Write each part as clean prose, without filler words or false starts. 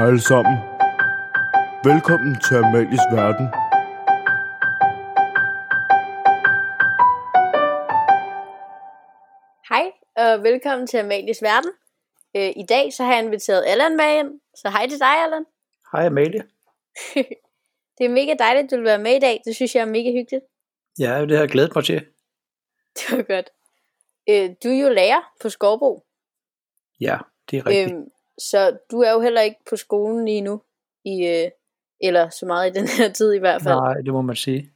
Hej allesammen. Velkommen til Amalies Verden. Hej, og velkommen til Amalies Verden. I dag så har jeg inviteret Allan med ind, så hej til dig, Allan. Hej, Amalie. Det er mega dejligt, at du vil være med i dag. Det synes jeg er mega hyggeligt. Ja, det har jeg glædet mig til. Det var godt. Du er jo lærer på Skorbo. Ja, det er rigtigt. Så du er jo heller ikke på skolen lige nu, eller så meget i den her tid i hvert fald. Nej, det må man sige.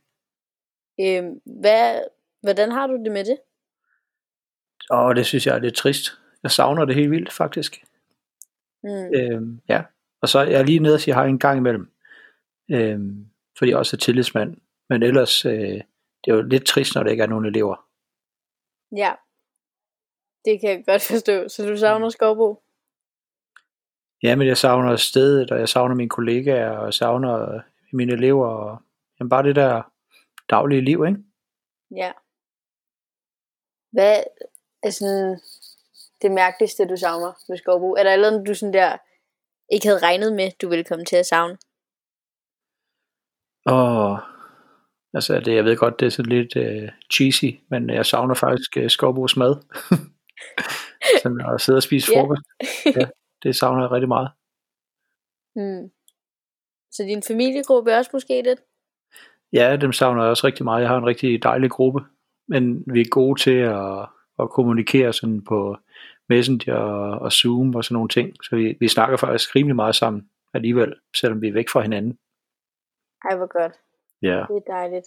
Hvordan har du det med det? Det synes jeg er lidt trist. Jeg savner det helt vildt, faktisk. Ja, og så er jeg lige nede og siger hej en gang imellem, fordi jeg også er tillidsmand. Men ellers, det er jo lidt trist, når der ikke er nogen elever. Ja, det kan jeg godt forstå. Så du savner Skovbo? Ja, men jeg savner stedet, og jeg savner mine kollegaer, og jeg savner mine elever, og jamen, bare det der daglige liv, ikke? Ja. Hvad er sådan det mærkeligste, du savner med Skovbo? Er der allerede, du sådan der ikke havde regnet med, du ville komme til at savne? Altså, det, jeg ved godt, det er sådan lidt cheesy, men jeg savner faktisk Skovbos mad. Sådan at sidde og spise frokost. Ja. Det savner jeg rigtig meget. Så din familiegruppe er også måske lidt? Ja, dem savner jeg også rigtig meget. Jeg har en rigtig dejlig gruppe, men vi er gode til at kommunikere sådan på Messenger og Zoom og sådan nogle ting. Så vi snakker faktisk rimelig meget sammen alligevel, selvom vi er væk fra hinanden. Ej, hvor godt. Ja. Det er dejligt.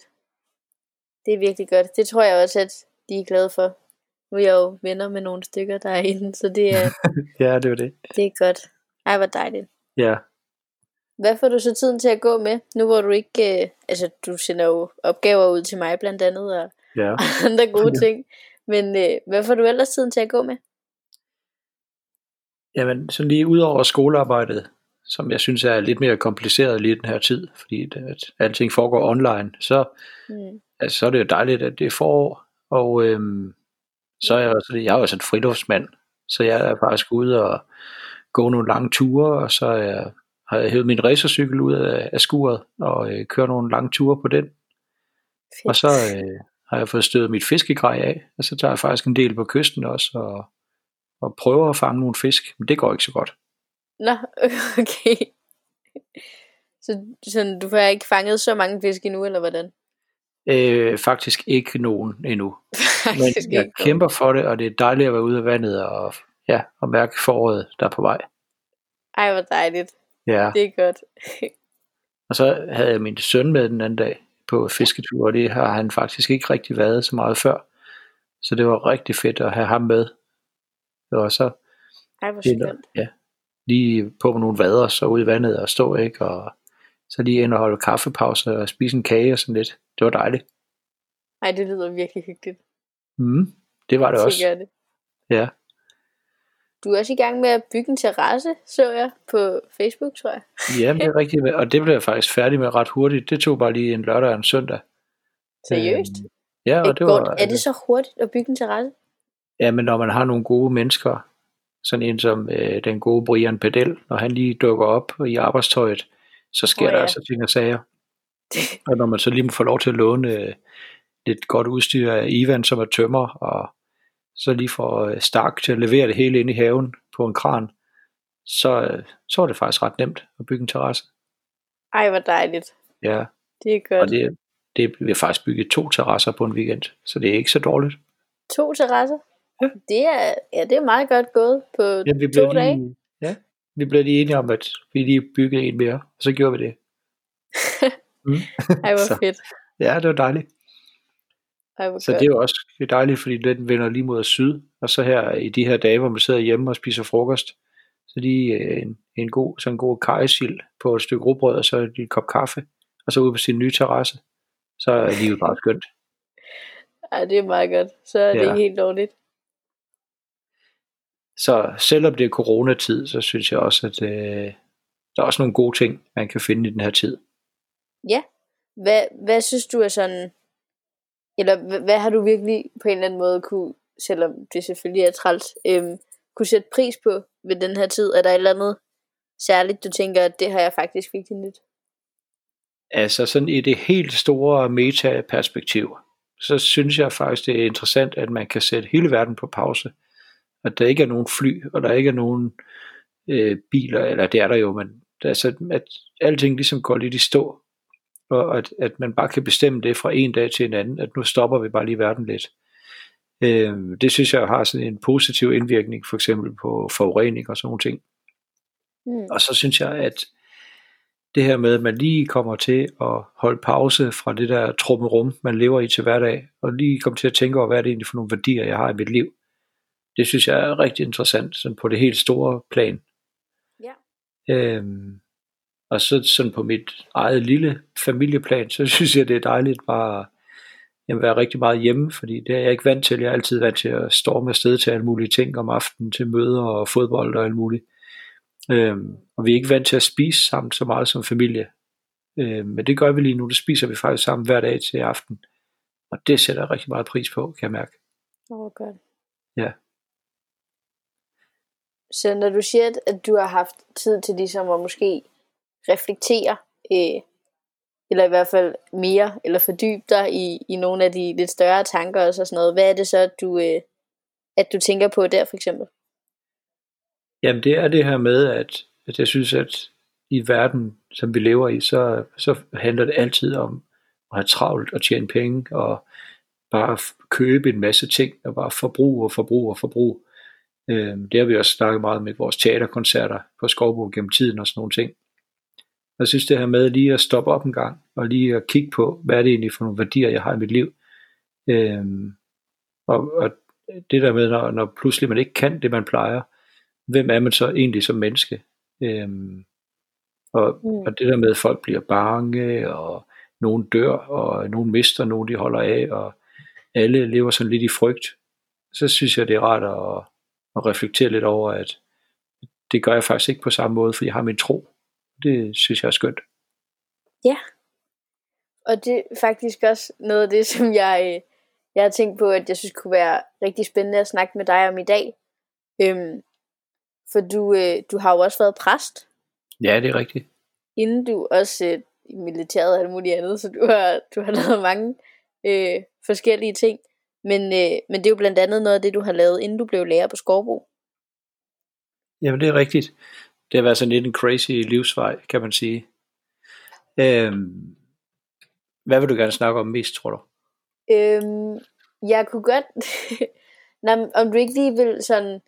Det er virkelig godt. Det tror jeg også, at de er glade for. Nu er jeg jo venner med nogle stykker, der er inde, så det er... ja, det var det. Det er godt. Ej, hvor dejligt. Ja. Hvad får du så tiden til at gå med, nu hvor du ikke... du sender jo opgaver ud til mig blandt andet, og, og andre gode ting. Men hvad får du ellers tiden til at gå med? Jamen, sådan lige ud over skolearbejdet, som jeg synes er lidt mere kompliceret lige i den her tid, fordi at alting foregår online, så, så er det jo dejligt, at det er forår, og... Så er jeg er også en friluftsmand, så jeg er faktisk ude og gå nogle lange ture, og så har jeg hævet min racercykel ud af skuret og kører nogle lange ture på den. Fedt. Og så har jeg fået støvet mit fiskegrej af, og så tager jeg faktisk en del på kysten også og prøver at fange nogle fisk, men det går ikke så godt. Nå, okay. Så du har ikke fanget så mange fisk endnu, eller hvordan? Faktisk ikke nogen endnu. Men jeg kæmper for det, og det er dejligt at være ude af vandet og mærke foråret, der er på vej. Ej, hvor dejligt. Ja. Det er godt. Og så havde jeg min søn med den anden dag på fisketur, og det har han faktisk ikke rigtig været så meget før. Så det var rigtig fedt at have ham med. Og så lige på med nogle vader, så ude i vandet og stå, ikke? Og så lige ind og holde kaffepauser og spise en kage og sådan lidt. Det var dejligt. Ej, det lyder virkelig hyggeligt. Det var det også. Det. Ja. Du er også i gang med at bygge en terrasse, så jeg på Facebook, tror jeg. Jamen, det er rigtigt. Og det blev jeg faktisk færdig med ret hurtigt. Det tog bare lige en lørdag og en søndag. Seriøst? Ja, og det var... Er det så hurtigt at bygge en terrasse? Ja, men når man har nogle gode mennesker, sådan en som den gode Brian Pedel, når han lige dukker op i arbejdstøjet, så sker der altså ting og sager. Og når man så lige får lov til at låne... lidt godt udstyr af Ivan, som er tømrer, og så lige får Stark til at levere det hele ind i haven på en kran, så er det faktisk ret nemt at bygge en terrasse. Ej, hvor dejligt. Ja. Det er godt. Og det bliver faktisk bygget 2 terrasser på en weekend, så det er ikke så dårligt. 2 terrasser? Ja. Det er meget godt gået på 2 dage. Ja, vi blev lige enige om, at vi lige byggede en mere, og så gjorde vi det. Ej, hvor fedt. Ja, det var dejligt. Så det er jo også dejligt, fordi den vender lige mod syd, og så her i de her dage, hvor man sidder hjemme og spiser frokost, så lige en god, sådan en god karrysild på et stykke rugbrød, og så en kop kaffe, og så ude på sin nye terrasse, så er livet bare skønt. Ej, det er meget godt. Så er det ikke helt dårligt. Så selvom det er coronatid, så synes jeg også, at der er også nogle gode ting, man kan finde i den her tid. Ja. Hvad synes du er sådan... Eller hvad har du virkelig på en eller anden måde kunne, selvom det selvfølgelig er træls, kunne sætte pris på ved den her tid? Er der et eller andet særligt, du tænker, at det har jeg faktisk fik nyt? Altså sådan i det helt store metaperspektiv, så synes jeg faktisk, det er interessant, at man kan sætte hele verden på pause. At der ikke er nogen fly, og der ikke er nogen biler, eller det er der jo, men altså, at alting ligesom går lidt i stå, og at man bare kan bestemme det fra en dag til en anden, at nu stopper vi bare lige verden lidt. Det synes jeg har sådan en positiv indvirkning, for eksempel på forurening og sådan nogle ting. Mm. Og så synes jeg, at det her med, at man lige kommer til at holde pause fra det der trummerum, man lever i til hverdag, og lige kommer til at tænke over, hvad er det egentlig for nogle værdier, jeg har i mit liv. Det synes jeg er rigtig interessant, sådan på det helt store plan. Ja. Og så sådan på mit eget lille familieplan, så synes jeg, det er dejligt bare at være rigtig meget hjemme, fordi det er jeg ikke vant til. Jeg er altid vant til at storme afsted til alle mulige ting om aftenen, til møder og fodbold og alt muligt. Og vi er ikke vant til at spise sammen så meget som familie. Men det gør vi lige nu, det spiser vi faktisk sammen hver dag til aften. Og det sætter jeg rigtig meget pris på, kan jeg mærke. Godt. Ja. Så når du siger, at du har haft tid til ligesom at måske reflektere, eller i hvert fald mere, eller fordybe dig i nogle af de lidt større tanker og sådan noget, hvad er det så, at du tænker på der for eksempel? Jamen det er det her med, at jeg synes, at i verden, som vi lever i, så handler det altid om at have travlt og tjene penge og bare købe en masse ting og bare forbruge. Det har vi også snakket meget med vores teaterkoncerter på Skorbo gennem tiden og sådan nogle ting. Jeg synes det her med lige at stoppe op en gang og lige at kigge på, hvad er det egentlig for nogle værdier, jeg har i mit liv. Og det der med, når pludselig man ikke kan det, man plejer, hvem er man så egentlig som menneske? Og det der med, at folk bliver bange, og nogen dør, og nogen mister, nogen de holder af, og alle lever sådan lidt i frygt. Så synes jeg, det er rart at reflektere lidt over, at det gør jeg faktisk ikke på samme måde, for jeg har min tro. Det synes jeg er skønt. Ja, og det er faktisk også noget af det, som jeg har tænkt på, at jeg synes kunne være rigtig spændende at snakke med dig om i dag. For du har jo også været præst. Ja, det er rigtigt. Inden du også militæret og alt muligt andet, så du har lavet mange forskellige ting. Men det er jo blandt andet noget af det, du har lavet, inden du blev lærer på Skorbo. Jamen, det er rigtigt. Det har været sådan lidt en crazy livsvej, kan man sige. Hvad vil du gerne snakke om mest, tror du? Jeg kunne godt... om du ikke lige vil sådan...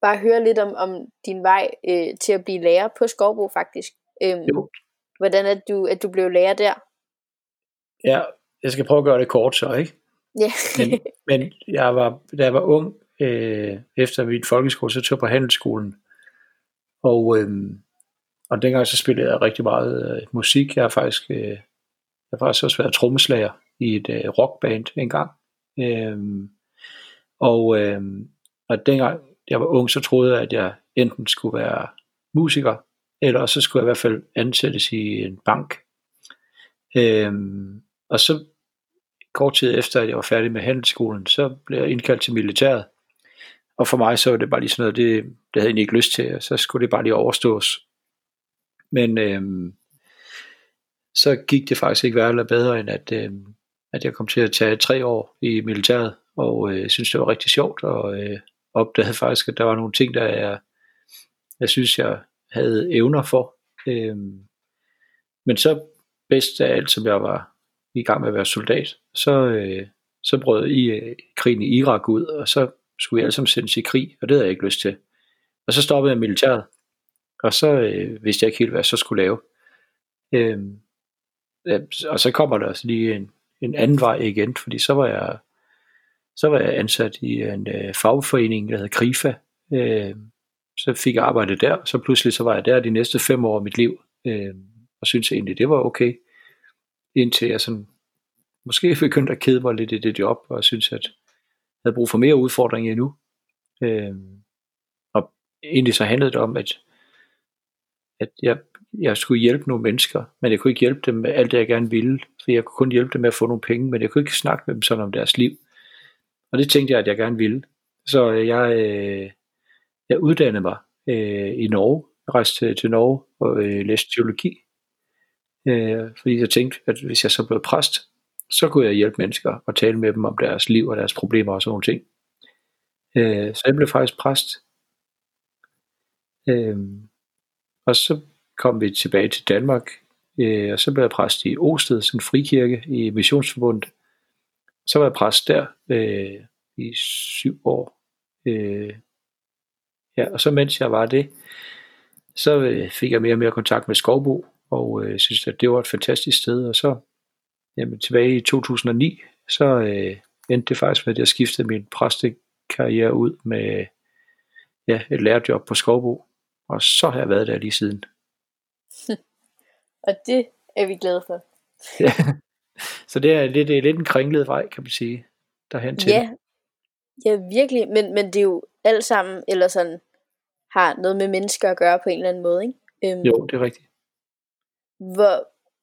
Bare høre lidt om din vej til at blive lærer på Skovbo faktisk. Hvordan at du blev lærer der? Ja, jeg skal prøve at gøre det kort så, ikke? Ja. men da jeg var ung, efter min folkeskole, så tog jeg på handelsskolen. Og dengang så spillede jeg rigtig meget musik. Jeg har faktisk også været trommeslager i et rockband engang. Og dengang jeg var ung, så troede jeg, at jeg enten skulle være musiker, eller så skulle jeg i hvert fald ansættes i en bank. Og så kort tid efter, at jeg var færdig med handelsskolen, så blev jeg indkaldt til militæret. Og for mig så var det bare lige sådan noget, det havde jeg ikke lyst til, så skulle det bare lige overstås. Men så gik det faktisk ikke værre eller bedre, end at jeg kom til at tage 3 år i militæret, og synes det var rigtig sjovt, og opdagede faktisk, at der var nogle ting, der jeg synes, jeg havde evner for. Men så bedst af alt, som jeg var i gang med at være soldat, så brød krigen i Irak ud, og så skulle jeg alle sammen sendes i krig, og det havde jeg ikke lyst til. Og så stoppede jeg militæret, og så vidste jeg ikke helt, hvad jeg så skulle lave. Og så kommer der også lige en anden vej igen, fordi så var jeg ansat i en fagforening, der hed Krifa. Så fik jeg arbejde der, så pludselig så var jeg der de næste 5 år af mit liv, og syntes egentlig, det var okay. Indtil jeg sådan, måske begyndte at kede mig lidt i det job, og syntes, at jeg havde brug for mere udfordring endnu. Og egentlig så handlede det om, at jeg skulle hjælpe nogle mennesker, men jeg kunne ikke hjælpe dem med alt det, jeg gerne ville, for jeg kunne kun hjælpe dem med at få nogle penge, men jeg kunne ikke snakke med dem sådan om deres liv. Og det tænkte jeg, at jeg gerne ville. Så jeg uddannede mig i Norge Jeg rejste til Norge og læste teologi, fordi jeg tænkte, at hvis jeg så blev præst, så kunne jeg hjælpe mennesker og tale med dem om deres liv og deres problemer og sådan nogle ting. Så jeg blev faktisk præst. Og så kom vi tilbage til Danmark, og så blev jeg præst i Osted, sådan en frikirke i Missionsforbundet. Så var jeg præst der i 7 år. Og så mens jeg var det, så fik jeg mere og mere kontakt med Skorbo, og synes, at det var et fantastisk sted. Og så tilbage i 2009, så endte det faktisk med, at jeg skiftede min præstekarriere ud med et lærerjob på Skovbo. Og så har jeg været der lige siden. Og det er vi glade for. Ja. Så det er lidt en kringlet vej, kan man sige, derhen til. Ja, virkelig. Men det er jo alt sammen, eller sådan, har noget med mennesker at gøre på en eller anden måde, ikke? Jo, det er rigtigt.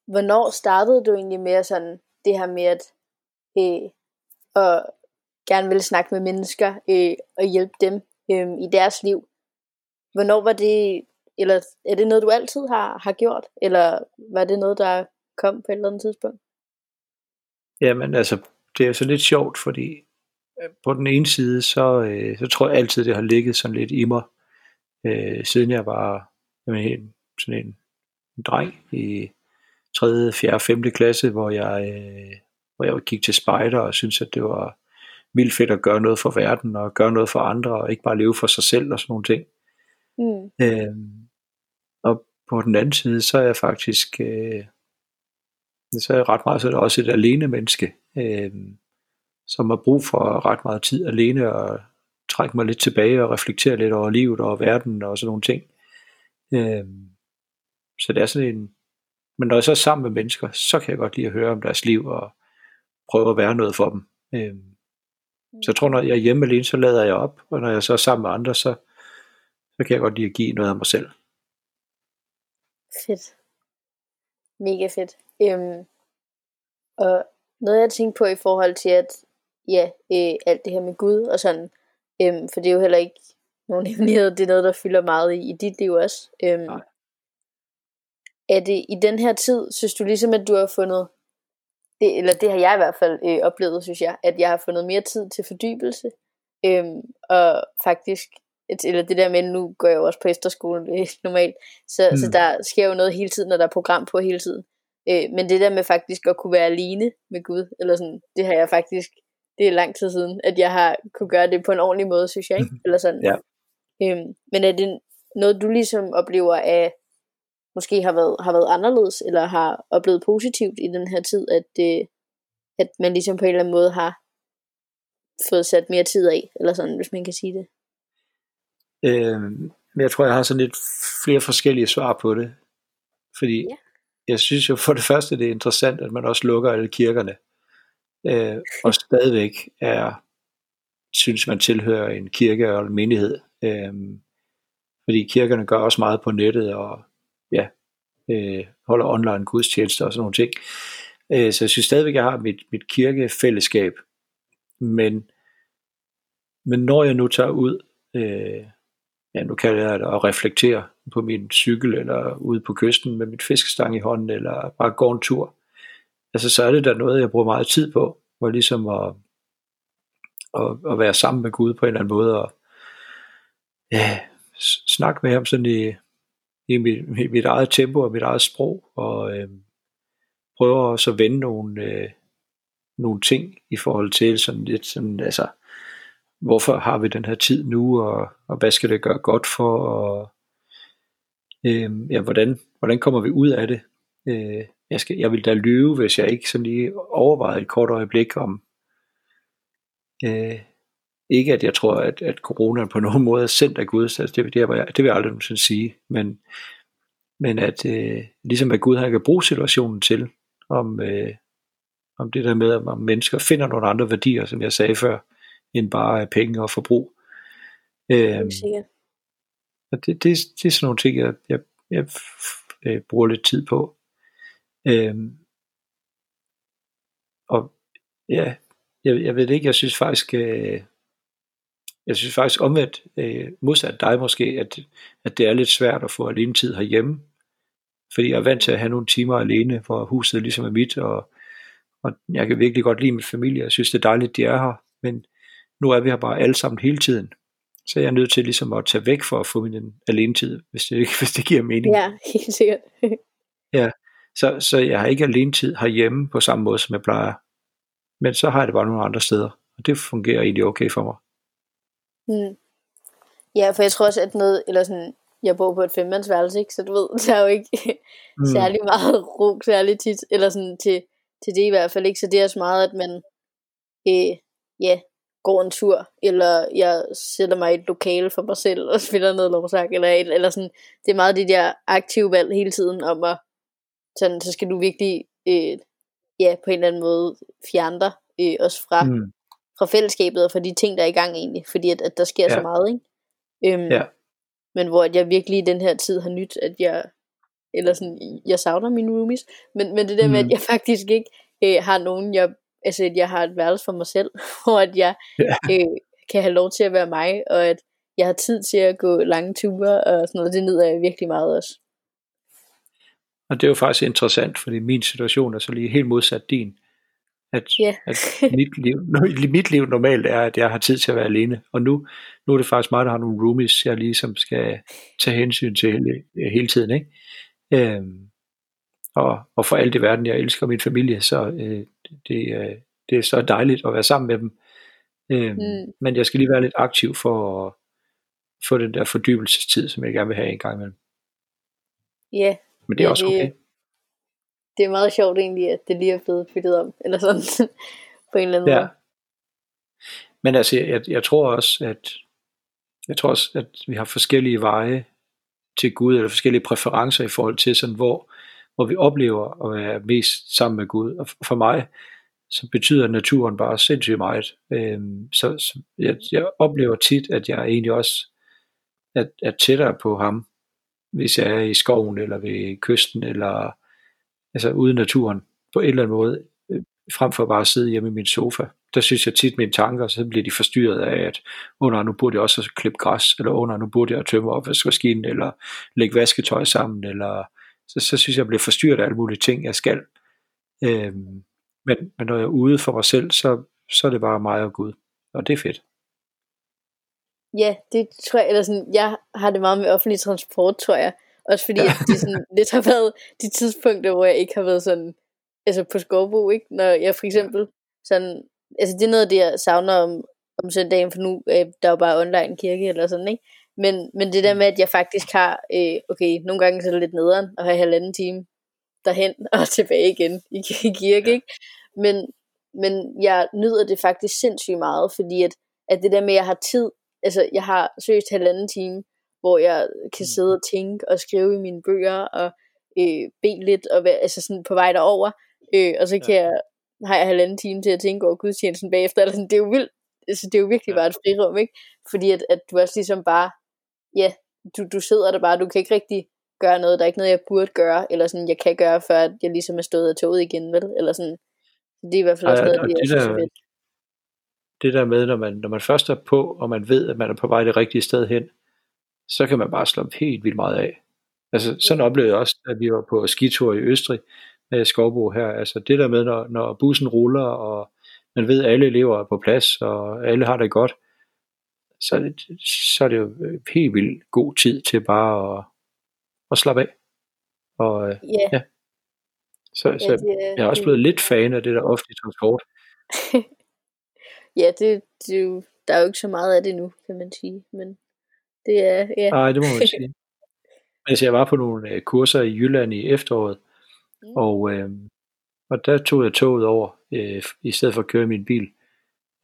Hvornår startede du egentlig mere sådan det her med at gerne ville snakke med mennesker og hjælpe dem i deres liv? Hvornår var det, eller er det noget, du altid har gjort? Eller var det noget, der kom på et eller andet tidspunkt? Jamen altså, det er jo så lidt sjovt, fordi på den ene side, så tror jeg altid, det har ligget sådan lidt i mig, siden jeg var sådan en dreng i 3., 4., 5. klasse, hvor jeg gik til spejder og syntes, at det var vildt fedt at gøre noget for verden og gøre noget for andre og ikke bare leve for sig selv og sådan nogle ting. Mm. Og på den anden side, så er jeg faktisk ret meget, så er det også et alene menneske, som har brug for ret meget tid alene og trække mig lidt tilbage og reflektere lidt over livet og verden og sådan nogle ting. Så det er sådan en. Men når jeg så er sammen med mennesker, så kan jeg godt lide at høre om deres liv og prøve at være noget for dem. Så jeg tror, når jeg er hjemme alene, så lader jeg op, og når jeg så er sammen med andre, så kan jeg godt lide at give noget af mig selv. Fedt. Mega fedt. Og noget jeg tænkte på i forhold til, at alt det her med Gud og sådan, for det er jo heller ikke nogen hemmelighed, det er noget, der fylder meget i dit liv også. Nej. Er det i den her tid, synes du ligesom, at du har fundet, det, eller det har jeg i hvert fald oplevet, synes jeg, at jeg har fundet mere tid til fordybelse, og faktisk, eller det der med, nu går jeg jo også på efterskolen normalt, så der sker jo noget hele tiden, og der er program på hele tiden, men det der med faktisk at kunne være alene med Gud, eller sådan, det har jeg faktisk, det er lang tid siden, at jeg har kunne gøre det på en ordentlig måde, synes jeg, ikke? Eller sådan. Ja. Men er det noget, du ligesom oplever af, måske har været anderledes, eller har oplevet positivt i den her tid, at man ligesom på en eller anden måde har fået sat mere tid af, eller sådan, hvis man kan sige det. Men jeg tror, jeg har sådan lidt flere forskellige svar på det. Fordi jeg synes jo for det første, det er interessant, at man også lukker alle kirkerne, og stadigvæk synes man tilhører en kirke eller en menighed. Fordi kirkerne gør også meget på nettet, og holder online gudstjenester og sådan nogle ting. Så jeg synes stadigvæk, jeg har mit kirkefællesskab. Men når jeg nu tager ud, nu kalder jeg det at reflektere på min cykel, eller ude på kysten med min fiskestang i hånden, eller bare går en tur, altså så er det da noget, jeg bruger meget tid på, hvor ligesom at være sammen med Gud på en eller anden måde, og snakke med ham sådan i mit eget tempo og mit eget sprog, og prøver også at vende nogle ting i forhold til sådan lidt sådan, altså hvorfor har vi den her tid nu, og hvad skal det gøre godt for, og hvordan kommer vi ud af det? Jeg ville da lyve, hvis jeg ikke sådan lige overvejede et kort øjeblik om, ikke at jeg tror, at corona på nogen måde er sendt af Gud, altså det vil jeg aldrig nogensinde sige, men at ligesom at Gud han kan bruge situationen til, om det der med, om mennesker finder nogle andre værdier, som jeg sagde før, end bare penge og forbrug. Det er sådan nogle ting, jeg bruger lidt tid på. Jeg ved det ikke, jeg synes faktisk... Jeg synes faktisk omvendt, modsat dig måske, at det er lidt svært at få alene tid herhjemme, fordi jeg er vant til at have nogle timer alene, hvor huset ligesom er mit, og jeg kan virkelig godt lide min familie. Jeg synes, det er dejligt, de er her, men nu er vi her bare alle sammen hele tiden. Så jeg er nødt til ligesom at tage væk for at få min alenetid, hvis det giver mening. Ja, helt sikkert. Ja, så jeg har ikke alenetid herhjemme på samme måde, som jeg plejer. Men så har jeg det bare nogle andre steder, og det fungerer egentlig okay for mig. Hmm. Ja, for jeg tror også, at noget, eller sådan, jeg bor på et femmandsværelse, ikke? Så du ved, der er jo ikke særlig meget ro, særlig tit, eller sådan til det i hvert fald ikke. Så det er også meget, at man går en tur, eller jeg sætter mig i et lokale for mig selv og spiller noget lovsang, eller sådan. Det er meget det der aktive valg hele tiden om at sådan, så skal du virkelig på en eller anden måde fjerne dig også fra fællesskabet og fra de ting, der er i gang egentlig, fordi at der sker så meget, ikke? Men hvor jeg virkelig i den her tid har nyt, at jeg eller sådan, jeg savner mine roomies, men det der med, at jeg faktisk ikke har nogen, jeg har et værelse for mig selv, hvor at jeg kan have lov til at være mig, og at jeg har tid til at gå lange ture og sådan noget, det nyder jeg virkelig meget også. Og det er jo faktisk interessant, fordi min situation er så lige helt modsat din, at mit liv normalt er, at jeg har tid til at være alene, og nu er det faktisk mig, der har nogle roomies, jeg ligesom skal tage hensyn til hele tiden, ikke? Og for alt i verden, jeg elsker min familie, så det er så dejligt at være sammen med dem. Men jeg skal lige være lidt aktiv for at få den der fordybelsestid, som jeg gerne vil have en gang imellem. Ja. Men det er også okay. Det er meget sjovt egentlig, at det lige er blevet byttet om, eller sådan, på en eller anden måde. Men altså, jeg tror også, at vi har forskellige veje til Gud, eller forskellige præferencer i forhold til sådan, hvor vi oplever at være mest sammen med Gud. Og for mig, så betyder naturen bare sindssygt meget. Så jeg oplever tit, at jeg egentlig også er tættere på ham, hvis jeg er i skoven, eller ved kysten, eller altså ude i naturen, på en eller anden måde, frem for bare at sidde hjemme i min sofa. Der synes jeg tit, mine tanker, så bliver de forstyrret af, at nu burde jeg også klippe græs, eller nu burde jeg tømme opvaskemaskinen, eller lægge vasketøj sammen, eller så synes jeg, bliver forstyrret af alle mulige ting, jeg skal. Men når jeg er ude for mig selv, så er det bare mig og Gud, og det er fedt. Ja, det tror jeg, eller sådan, jeg har det meget med offentlig transport, tror jeg. Også fordi det sådan, lidt har været de tidspunkter, hvor jeg ikke har været sådan, altså på Skorbo, ikke? Når jeg for eksempel sådan, altså det er noget, det jeg savner om søndagen, for nu der er jo bare online kirke eller sådan, ikke? Men det der med, at jeg faktisk har, nogle gange så er det lidt nederen at have halvanden time derhen og tilbage igen i kirke, ikke? Men jeg nyder det faktisk sindssygt meget, fordi at det der med, at jeg har tid, altså jeg har seriøst halvanden time, hvor jeg kan sidde og tænke og skrive i mine bøger og bede lidt og være, altså sådan på vej derover, og så kan jeg har jeg halvanden time til at tænke over gudstjenesten bagefter, eller sådan, det er jo vildt. Altså, det er jo virkelig bare et frirum, ikke? Fordi at du også ligesom bare, du sidder der bare, du kan ikke rigtig gøre noget, der er ikke noget, jeg burde gøre, eller sådan, jeg kan gøre, før at jeg ligesom er stået af toget igen, vel? Eller sådan, det er i hvert fald også noget, det er så fedt. Det der med, når man først er på, og man ved, at man er på vej det rigtige sted hen, så kan man bare slappe helt vildt meget af. Altså, sådan oplevede jeg også, at vi var på skitur i Østrig med Skovbo her. Altså, det der med, når bussen ruller, og man ved, at alle elever er på plads, og alle har det godt, så er det jo helt vildt god tid til bare at slappe af. Og, jeg er også blevet lidt fan af det der offentlige transport. Ja, det, der er jo ikke så meget af det nu, kan man sige, men det er, Nej, det må man sige. Altså, jeg var på nogle kurser i Jylland i efteråret, og der tog jeg toget over, i stedet for at køre min bil.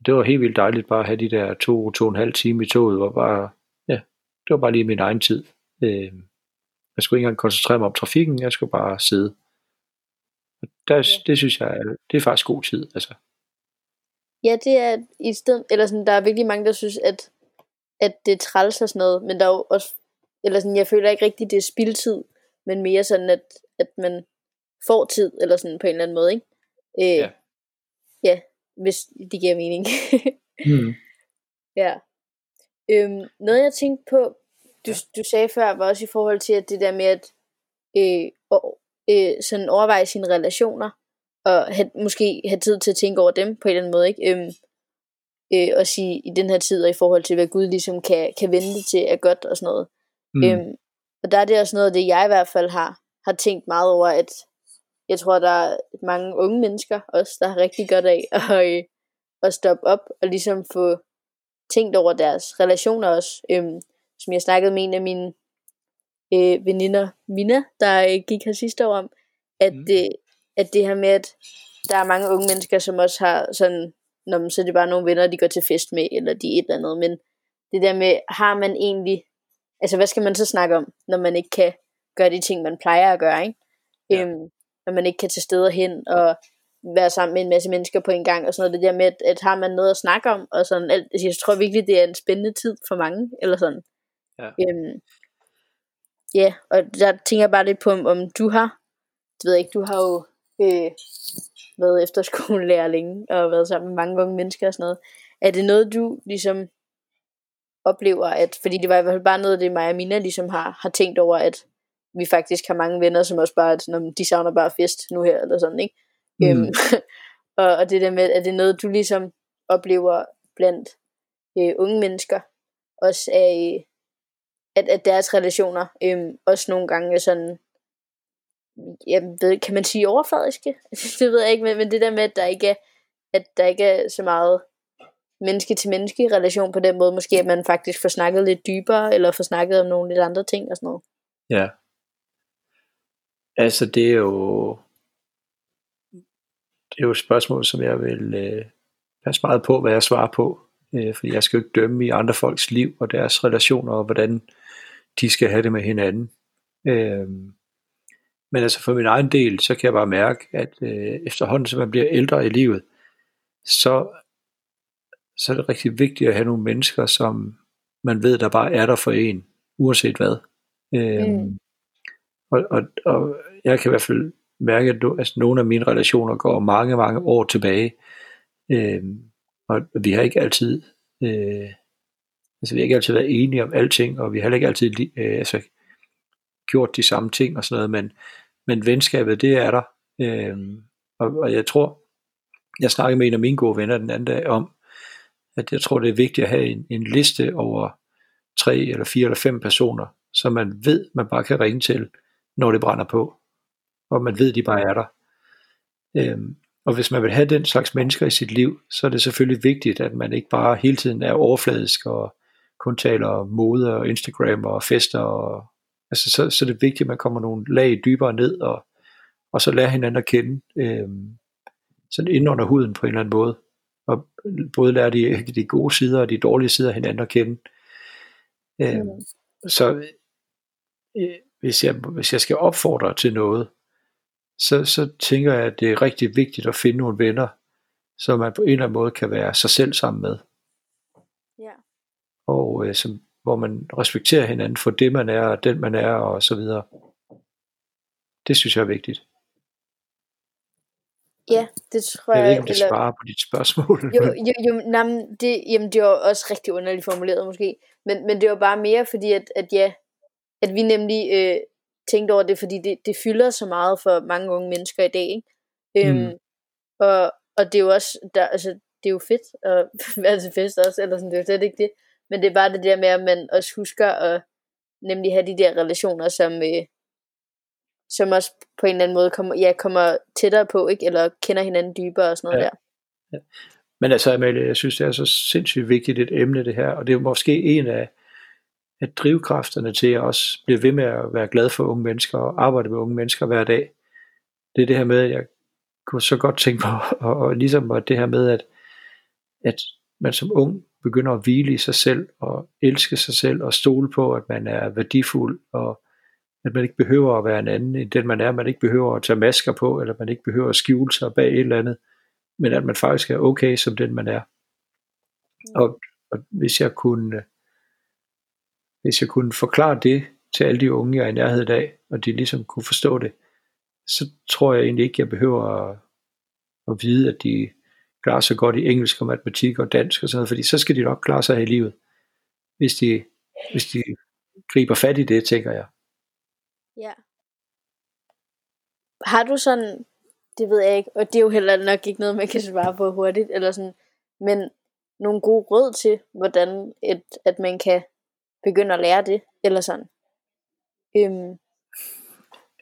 Det var helt vildt dejligt bare at have de der 2,5 timer i toget, hvor bare, det var bare lige min egen tid. Jeg skulle ikke engang koncentrere mig om trafikken, jeg skulle bare sidde. Og det synes jeg, det er faktisk god tid, altså. Ja, det er i stedet, eller sådan, der er virkelig mange, der synes, at det træls og sådan noget, men der er jo også, eller sådan, jeg føler ikke rigtigt, det er spildtid, men mere sådan, at man får tid, eller sådan på en eller anden måde, ikke? Hvis det giver mening. Ja. Noget jeg tænkte på, du sagde før, var også i forhold til at det der med at sådan overveje sine relationer og måske have tid til at tænke over dem på en eller anden måde, ikke? Og sige i den her tid og i forhold til hvad Gud ligesom kan vente til er godt og sådan noget. Og der er det også noget af det jeg i hvert fald har tænkt meget over, at jeg tror der er mange unge mennesker også der har rigtig godt af at stoppe op og ligesom få tænkt over deres relationer også. Som jeg snakkede med en af mine veninder, Mina, der gik her sidste år om, at det her med, at der er mange unge mennesker, som også har sådan, så er det bare nogle venner, de går til fest med, eller de et eller andet, men det der med, har man egentlig, altså hvad skal man så snakke om, når man ikke kan gøre de ting, man plejer at gøre, ikke? Ja. Når man ikke kan tage steder hen, og være sammen med en masse mennesker på en gang, og sådan noget, det der med, at har man noget at snakke om, og sådan alt, altså, jeg tror virkelig, det er en spændende tid for mange, eller sådan. Ja. Og der tænker jeg bare lidt på om du har, det ved jeg ikke, du har jo været efterskolelærer længe og været sammen med mange unge mennesker og sådan noget. Er det noget du ligesom oplever, at, fordi det var i hvert fald bare noget det mig og Mina ligesom har tænkt over, at vi faktisk har mange venner som også bare, at de savner bare fest nu her eller sådan, ikke? Og det der med, er det noget du ligesom oplever blandt unge mennesker også af at deres relationer også nogle gange er sådan, jeg ved, kan man sige overfladiske? Det ved jeg ikke, men det der med, at der ikke er så meget menneske til menneske relation på den måde, måske at man faktisk får snakket lidt dybere, eller får snakket om nogle lidt andre ting og sådan noget. Ja. Altså det er jo et spørgsmål, som jeg vil passe meget på, hvad jeg svarer på. Fordi jeg skal jo ikke dømme i andre folks liv og deres relationer og hvordan de skal have det med hinanden. Men altså for min egen del, så kan jeg bare mærke, at efterhånden som man bliver ældre i livet, så er det rigtig vigtigt at have nogle mennesker, som man ved, der bare er der for en, uanset hvad. Og jeg kan i hvert fald mærke, at nogle af mine relationer går mange, mange år tilbage. Og vi har ikke altid været enige om alting, og vi har ikke altid gjort de samme ting og sådan noget, men venskabet, det er der. Og jeg tror, jeg snakkede med en af mine gode venner den anden dag om, at jeg tror, det er vigtigt at have en liste over 3 eller 4 eller 5 personer, som man ved, man bare kan ringe til, når det brænder på, og man ved, de bare er der. Og hvis man vil have den slags mennesker i sit liv, så er det selvfølgelig vigtigt, at man ikke bare hele tiden er overfladisk og kun taler om mode og Instagram og fester. Og, altså så er det vigtigt, at man kommer nogle lag dybere ned og så lærer hinanden at kende sådan ind under huden på en eller anden måde. Og både lærer de gode sider og de dårlige sider af hinanden at kende. Hvis jeg skal opfordre til noget, så tænker jeg, at det er rigtig vigtigt at finde nogle venner, som man på en eller anden måde kan være sig selv sammen med. Ja. Og hvor man respekterer hinanden for det, man er, og den, man er, og så videre. Det synes jeg er vigtigt. Ja, det tror jeg. Jeg ved ikke, om det svarer på dit spørgsmål. Det var også rigtig underligt formuleret måske. Men det var bare mere fordi, at vi nemlig... tænkt over det, fordi det fylder så meget for mange unge mennesker i dag, ikke? Og det er jo også der, altså, det er jo fedt at være til fest også, eller sådan, det er jo slet ikke det, men det er bare det der med, at man også husker at nemlig have de der relationer, som også på en eller anden måde kommer tættere på, ikke? Eller kender hinanden dybere og sådan noget. Ja. Men altså, Amalie, jeg synes, det er så sindssygt vigtigt et emne, det her, og det er måske en af at drivkræfterne til at også blive ved med at være glad for unge mennesker og arbejde med unge mennesker hver dag. Det er det her med, at jeg kunne så godt tænke på, og ligesom det her med, at man som ung begynder at hvile i sig selv og elske sig selv og stole på, at man er værdifuld, og at man ikke behøver at være en anden end den man er. Man ikke behøver at tage masker på, eller man ikke behøver at skjule sig bag et eller andet, men at man faktisk er okay som den man er. Og hvis jeg kunne forklare det til alle de unge, jeg er i nærheden i dag, og de ligesom kunne forstå det, så tror jeg egentlig ikke, jeg behøver at vide, at de klarer sig godt i engelsk og matematik og dansk og sådan noget, fordi så skal de nok klare sig i livet. hvis de griber fat i det, tænker jeg. Ja. Har du sådan, det ved jeg ikke, og det er jo heller nok ikke noget, man kan svare på hurtigt, eller sådan, men nogle gode råd til, hvordan at man kan begynde at lære det, eller sådan?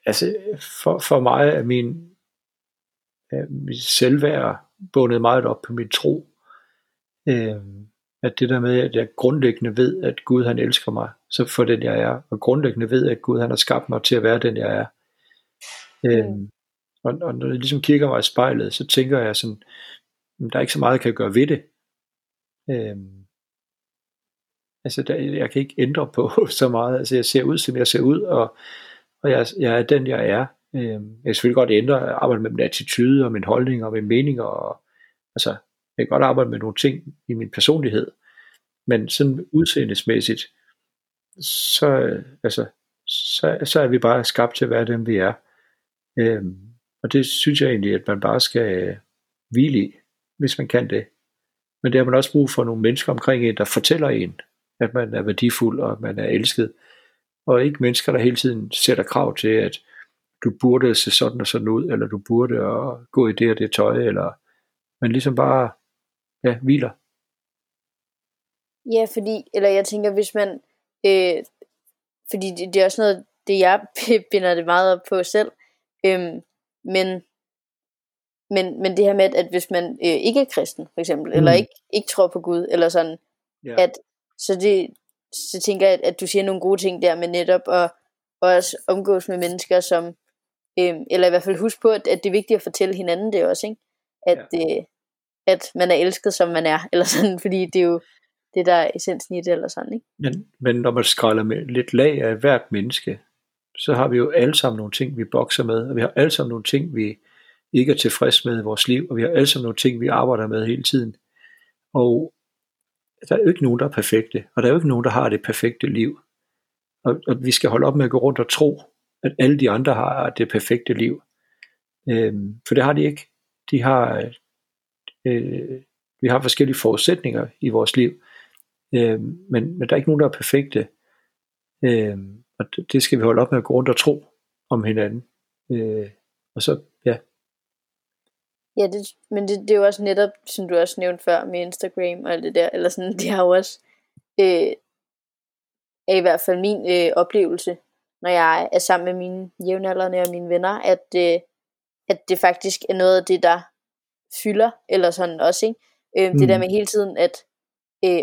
Altså, for mig er mit selvværd bundet meget op på min tro. At det der med, at jeg grundlæggende ved, at Gud han elsker mig, så for den jeg er, og grundlæggende ved, at Gud han har skabt mig til at være den jeg er. Og når jeg ligesom kigger mig i spejlet, så tænker jeg sådan, der er ikke så meget jeg kan gøre ved det. Jeg kan ikke ændre på så meget. Altså jeg ser ud som jeg ser ud, og jeg er den jeg er. Jeg kan selvfølgelig godt ændre, arbejde med min attitude og min holdning og mine meninger, og altså jeg kan godt arbejde med nogle ting i min personlighed, men sådan udseendemæssigt, så er vi bare skabt til at være dem vi er. Og det synes jeg egentlig, at man bare skal hvile i, hvis man kan det. Men det har man også brug for nogle mennesker omkring en, der fortæller en, at man er værdifuld, og at man er elsket. Og ikke mennesker, der hele tiden sætter krav til, at du burde se sådan og sådan ud, eller du burde gå i det og det tøj, eller man ligesom bare hviler. Ja, fordi, eller jeg tænker, hvis man, fordi det er også noget, det jeg binder det meget op på selv, men det her med, at hvis man ikke er kristen, for eksempel, eller ikke tror på Gud, eller sådan, så tænker jeg, at du siger nogle gode ting der, med netop at også omgås med mennesker, som, eller i hvert fald husk på, at det er vigtigt at fortælle hinanden det også, ikke? At man er elsket, som man er, eller sådan, fordi det er jo det, der er essensen i det, eller sådan, ikke? Men når man skræller med lidt lag af hvert menneske, så har vi jo alle sammen nogle ting, vi bokser med, og vi har alle sammen nogle ting, vi ikke er tilfreds med i vores liv, og vi har alle sammen nogle ting, vi arbejder med hele tiden. Og der er jo ikke nogen, der er perfekte, og der er jo ikke nogen, der har det perfekte liv. Og vi skal holde op med at gå rundt og tro, at alle de andre har det perfekte liv. For det har de ikke. Vi har forskellige forudsætninger i vores liv, men der er ikke nogen, der er perfekte. Og det skal vi holde op med at gå rundt og tro om hinanden. Ja, men det er jo også netop, som du også nævnte før med Instagram og alt det der, eller sådan, det har jo også, er i hvert fald min oplevelse, når jeg er sammen med mine jævnaldrende og mine venner, at det faktisk er noget af det, der fylder, eller sådan også, ikke? Det der med hele tiden, at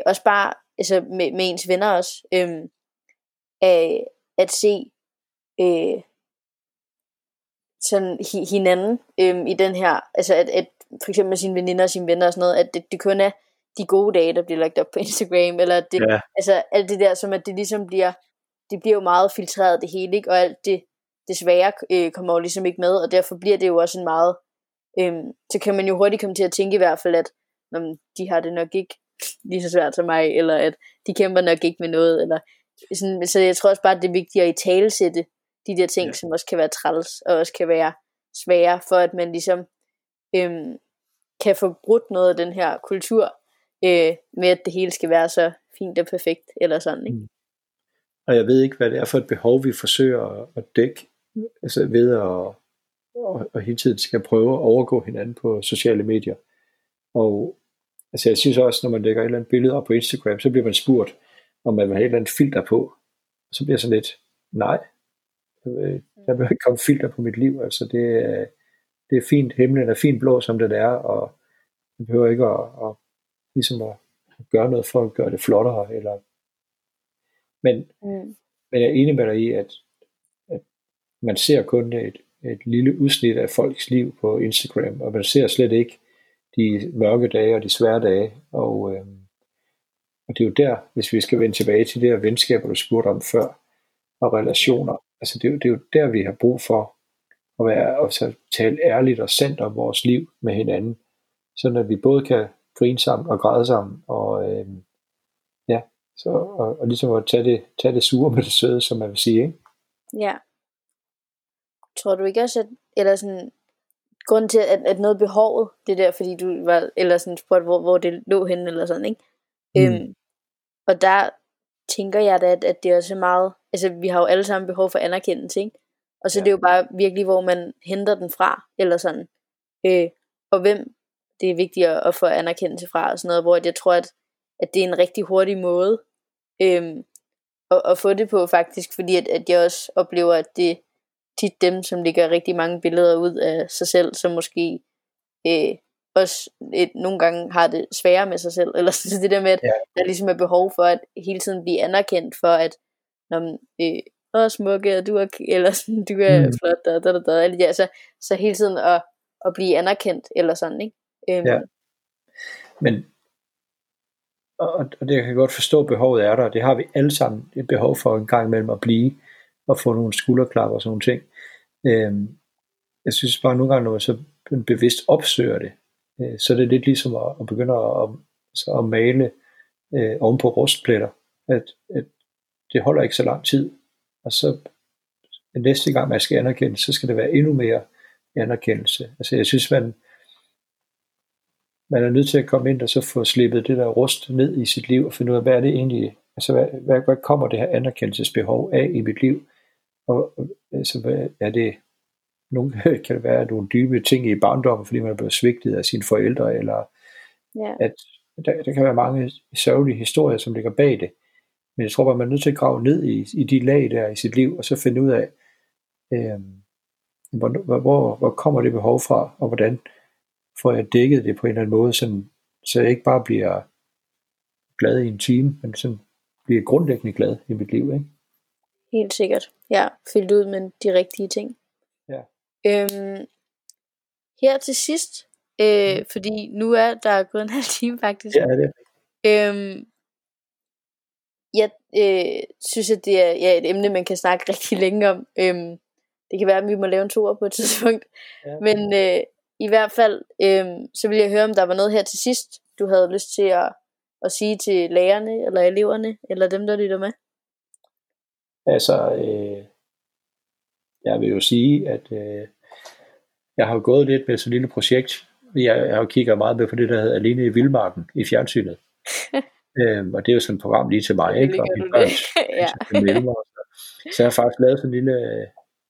også bare, altså med ens venner også, at se sådan hinanden i den her, altså at for eksempel sine veninder og sine venner og sådan noget, at det kun er de gode dage, der bliver lagt op på Instagram, eller det, altså alt det der, som at det ligesom bliver jo meget filtreret det hele, ikke? Og alt det svære kommer jo ligesom ikke med, og derfor bliver det jo også en meget, så kan man jo hurtigt komme til at tænke i hvert fald, at de har det nok ikke lige så svært som mig, eller at de kæmper nok ikke med noget, eller sådan, så jeg tror også bare, at det er vigtigt at italesætte de der ting, som også kan være træls, og også kan være svære, for at man ligesom kan få brudt noget af den her kultur, med at det hele skal være så fint og perfekt, eller sådan, ikke? Og jeg ved ikke, hvad det er for et behov, vi forsøger at dække, altså ved at hele tiden skal prøve at overgå hinanden på sociale medier. Og altså jeg synes også, når man lægger et eller andet billede op på Instagram, så bliver man spurgt, om man vil have et eller andet filter på. Så bliver jeg sådan lidt, nej, der vil ikke komme filter på mit liv. Altså det er fint, himlen er fint blå, som den er, og jeg behøver ikke ligesom at gøre noget for at gøre det flottere. Eller... Men jeg er enig med dig i, at man ser kun et lille udsnit af folks liv på Instagram, og man ser slet ikke de mørke dage og de svære dage, og det er jo der, hvis vi skal vende tilbage til det her venskaber, du spurgte om før, og relationer. Altså det er jo der, vi har brug for at tale ærligt og sandt om vores liv med hinanden, sådan at vi både kan grine sammen og græde sammen, og ligesom at tage det sure med det søde, som man vil sige, ikke? Ja. Tror du ikke også, at, eller sådan, grunden til, at noget behovet, det der, fordi du var, eller sådan spurgte, hvor det lå henne, eller sådan, ikke? Og der tænker jeg da, at det er også meget, altså vi har jo alle sammen behov for anerkendelse, ikke? Og så ja. Det er jo bare virkelig, hvor man henter den fra, eller sådan. Og hvem det er vigtigt at få anerkendelse fra, og sådan noget, hvor jeg tror, at det er en rigtig hurtig måde at få det på faktisk, fordi at jeg også oplever, at det tit dem, som lægger rigtig mange billeder ud af sig selv, som måske også nogle gange har det sværere med sig selv, eller så det der med, at der ligesom er behov for at hele tiden blive anerkendt for, at når smukke, og du er, eller sådan, du er flot, så hele tiden at blive anerkendt, eller sådan, ikke? Ja. Men og det kan jeg godt forstå, behovet er der, og det har vi alle sammen et behov for en gang imellem at blive, og få nogle skulderklapper og sådan nogle ting. Jeg synes bare nogle gange, når man så bevidst opsøger det, så er det lidt ligesom at begynde at male oven på rustpletter, at det holder ikke så lang tid, og så næste gang man skal anerkende, så skal det være endnu mere anerkendelse. Altså jeg synes, man er nødt til at komme ind og så få slippet det der rust ned i sit liv, og finde ud af, hvad er det egentlig, altså hvad kommer det her anerkendelsesbehov af i mit liv, og altså hvad er det, nogle kan det være nogle dybe ting i barndommen, fordi man er blevet svigtet af sine forældre, eller at der kan være mange sørgelige historier, som ligger bag det, men jeg tror bare, man er nødt til at grave ned i de lag der i sit liv, og så finde ud af, hvor kommer det behov fra, og hvordan får jeg dækket det på en eller anden måde, sådan, så jeg ikke bare bliver glad i en time, men sådan bliver grundlæggende glad i mit liv, ikke? Helt sikkert, ja, fyldt ud med de rigtige ting. Ja. Her til sidst, fordi nu er der gået en halv time faktisk. Ja, det er jeg synes, at det er et emne, man kan snakke rigtig længe om. Det kan være, at vi må lave en tour på et tidspunkt. Ja. Men i hvert fald, så vil jeg høre, om der var noget her til sidst, du havde lyst til at sige til lærerne, eller eleverne, eller dem, der lytter med. Altså, jeg vil jo sige, at jeg har gået lidt med sådan et lille projekt. Jeg har kigget meget med på det, der hedder Alene i Vildmarken i fjernsynet. Og det er jo sådan et program lige til mig, ikke? Så jeg har faktisk lavet sådan en lille,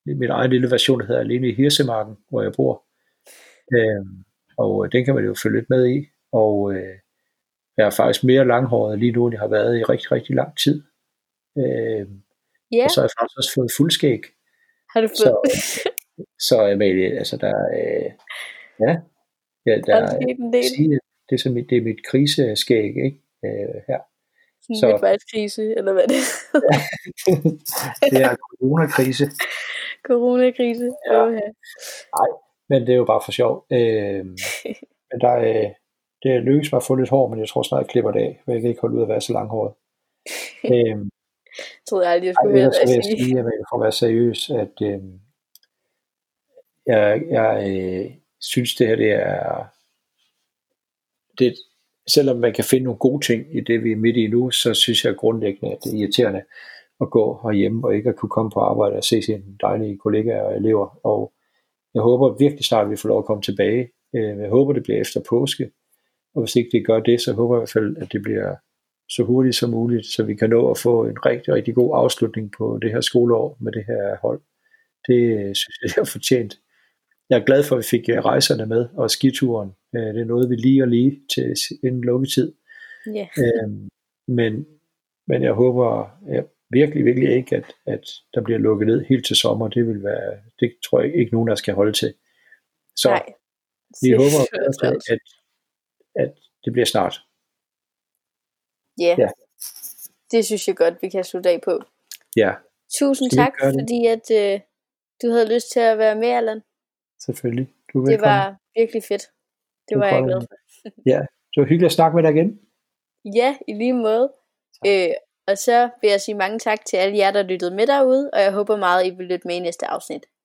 min egen lille version, der hedder Alene i Hirsemarken, hvor jeg bor. Og den kan man jo følge lidt med i. Og jeg er faktisk mere langhåret lige nu, end jeg har været i rigtig, rigtig lang tid. Og så har jeg faktisk også fået fuldskæg. Har du fået? Så Amalie, altså der der det er mit kriseskæg, ikke? Her. Så mit vejskrise, eller hvad det er. Det er coronakrise. Coronakrise. Ja. Okay. Nej, men det er jo bare for sjov. Men der det lykkes mig at få lidt hår, men jeg tror snart, jeg klipper det af, for jeg kan ikke holde ud at være så langhåret. Jeg troede aldrig, jeg skulle høre, hvad jeg sige. Jeg vil for at være seriøs, at jeg synes, det her det er... Det, selvom man kan finde nogle gode ting i det, vi er midt i nu, så synes jeg grundlæggende, at det er irriterende at gå herhjemme og ikke at kunne komme på arbejde og se sine dejlige kollegaer og elever. Og jeg håber virkelig snart, at vi får lov at komme tilbage. Jeg håber, det bliver efter påske. Og hvis ikke det gør det, så håber jeg i hvert fald, at det bliver så hurtigt som muligt, så vi kan nå at få en rigtig, rigtig god afslutning på det her skoleår med det her hold. Det synes jeg, det er fortjent. Jeg er glad for, at vi fik rejserne med, og skituren. Det er noget, vi lige til inden lukketid. Yeah. Men jeg håber virkelig, virkelig ikke, at der bliver lukket ned helt til sommer. Det vil være, det tror jeg ikke, nogen der skal holde til. Så nej. Vi håber, at det bliver snart. Yeah. Ja, det synes jeg godt, vi kan slutte af på. Ja. Tusind tak, fordi at du havde lyst til at være med, Allan. Selvfølgelig. Du er velkommen. Det var virkelig fedt. Det var jeg glad for. Ja, det var hyggeligt at snakke med dig igen. Ja, i lige måde. Og så vil jeg sige mange tak til alle jer, der lyttede med derude, og jeg håber meget, I vil lytte med i næste afsnit.